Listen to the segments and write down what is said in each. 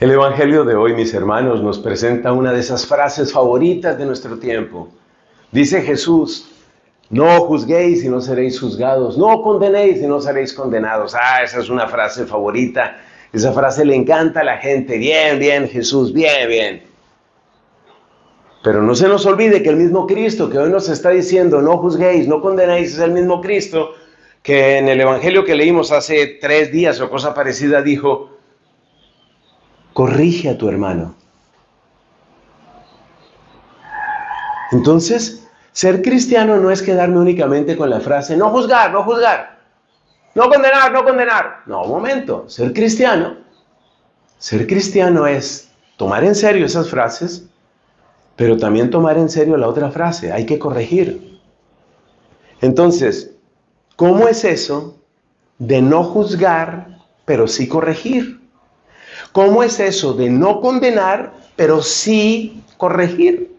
El Evangelio de hoy, mis hermanos, nos presenta una de esas frases favoritas de nuestro tiempo. Dice Jesús: no juzguéis y no seréis juzgados, no condenéis y no seréis condenados. Ah, esa es una frase favorita, esa frase le encanta a la gente. Bien, bien, Jesús, bien, bien. Pero no se nos olvide que el mismo Cristo que hoy nos está diciendo no juzguéis, no condenéis, es el mismo Cristo que en el Evangelio que leímos hace 3 días o cosa parecida dijo: corrige a tu hermano. Entonces, ser cristiano no es quedarme únicamente con la frase, no juzgar, no juzgar, no condenar, no condenar. No, un momento, ser cristiano es tomar en serio esas frases, pero también tomar en serio la otra frase, hay que corregir. Entonces, ¿cómo es eso de no juzgar, pero sí corregir? ¿Cómo es eso de no condenar, pero sí corregir?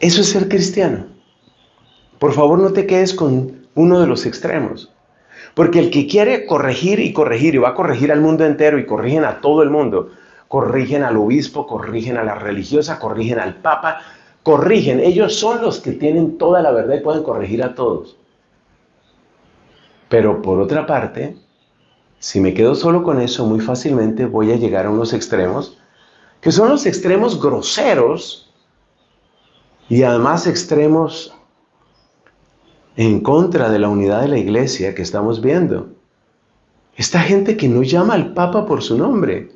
Eso es ser cristiano. Por favor, no te quedes con uno de los extremos. Porque el que quiere corregir y va a corregir al mundo entero y corrigen a todo el mundo, corrigen al obispo, corrigen a la religiosa, corrigen al papa, corrigen. Ellos son los que tienen toda la verdad y pueden corregir a todos. Pero por otra parte, si me quedo solo con eso, muy fácilmente voy a llegar a unos extremos, que son los extremos groseros y además extremos en contra de la unidad de la iglesia que estamos viendo. Esta gente que no llama al Papa por su nombre.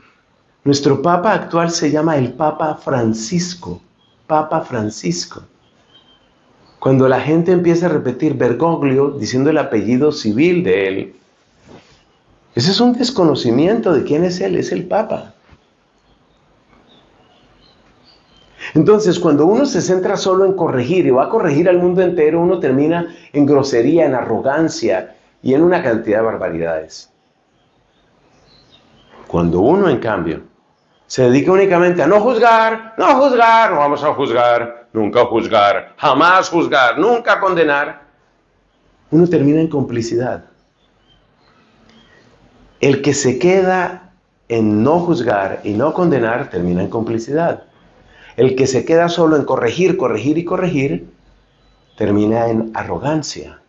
Nuestro Papa actual se llama el Papa Francisco. Papa Francisco. Cuando la gente empieza a repetir Bergoglio, diciendo el apellido civil de él, ese es un desconocimiento de quién es él, es el Papa. Entonces, cuando uno se centra solo en corregir y va a corregir al mundo entero, uno termina en grosería, en arrogancia y en una cantidad de barbaridades. Cuando uno, en cambio, se dedica únicamente a no juzgar, no juzgar, no vamos a juzgar, nunca juzgar, jamás juzgar, nunca condenar, uno termina en complicidad. El que se queda en no juzgar y no condenar termina en complicidad. El que se queda solo en corregir, corregir y corregir termina en arrogancia.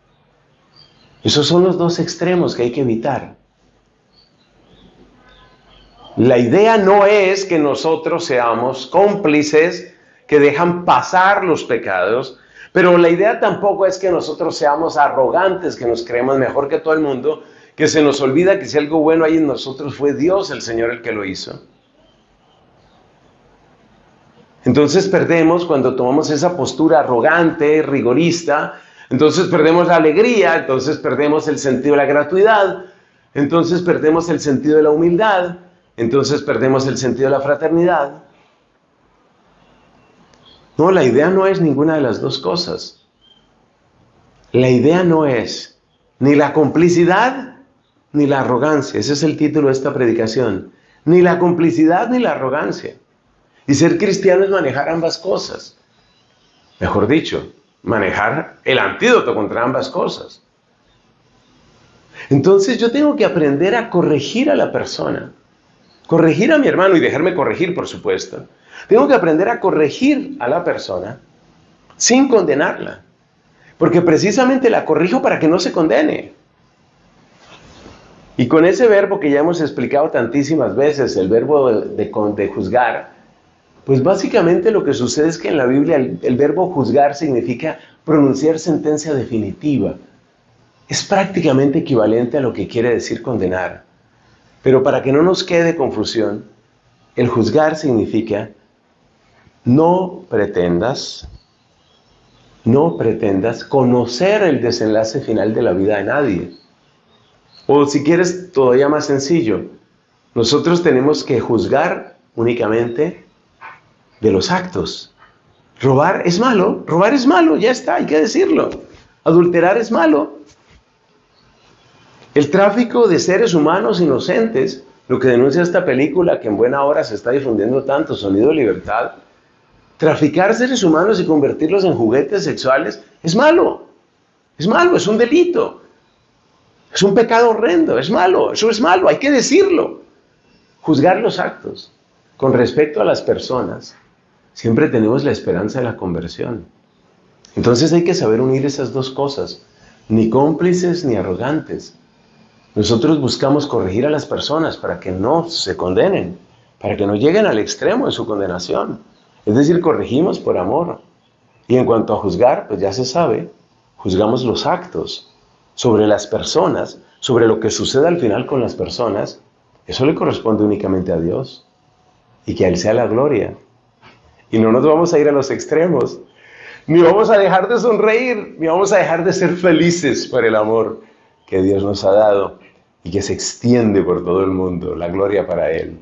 Esos son los dos extremos que hay que evitar. La idea no es que nosotros seamos cómplices que dejan pasar los pecados, pero la idea tampoco es que nosotros seamos arrogantes, que nos creemos mejor que todo el mundo, que se nos olvida que si algo bueno hay en nosotros fue Dios, el Señor, el que lo hizo. Entonces perdemos cuando tomamos esa postura arrogante, rigorista, entonces perdemos la alegría, entonces perdemos el sentido de la gratuidad, entonces perdemos el sentido de la humildad, entonces perdemos el sentido de la fraternidad. No, la idea no es ninguna de las dos cosas. La idea no es ni la complicidad ni la arrogancia, ese es el título de esta predicación. Ni la complicidad ni la arrogancia. Y ser cristiano es manejar ambas cosas. Mejor dicho, manejar el antídoto contra ambas cosas. Entonces yo tengo que aprender a corregir a la persona. Corregir a mi hermano y dejarme corregir, por supuesto. Tengo que aprender a corregir a la persona sin condenarla. Porque precisamente la corrijo para que no se condene. Y con ese verbo que ya hemos explicado tantísimas veces, el verbo de juzgar, pues básicamente lo que sucede es que en la Biblia el verbo juzgar significa pronunciar sentencia definitiva. Es prácticamente equivalente a lo que quiere decir condenar. Pero para que no nos quede confusión, el juzgar significa no pretendas conocer el desenlace final de la vida de nadie. O si quieres, todavía más sencillo, nosotros tenemos que juzgar únicamente de los actos. Robar es malo, ya está, hay que decirlo. Adulterar es malo. El tráfico de seres humanos inocentes, lo que denuncia esta película que en buena hora se está difundiendo tanto, Sonido de Libertad, traficar seres humanos y convertirlos en juguetes sexuales es malo, es un delito. Es un pecado horrendo, es malo, eso es malo, hay que decirlo. Juzgar los actos con respecto a las personas. Siempre tenemos la esperanza de la conversión. Entonces hay que saber unir esas dos cosas, ni cómplices ni arrogantes. Nosotros buscamos corregir a las personas para que no se condenen, para que no lleguen al extremo de su condenación. Es decir, corregimos por amor. Y en cuanto a juzgar, pues ya se sabe, juzgamos los actos sobre las personas, sobre lo que sucede al final con las personas. Eso le corresponde únicamente a Dios, y que a Él sea la gloria. Y no nos vamos a ir a los extremos, ni vamos a dejar de sonreír, ni vamos a dejar de ser felices por el amor que Dios nos ha dado y que se extiende por todo el mundo, la gloria para Él.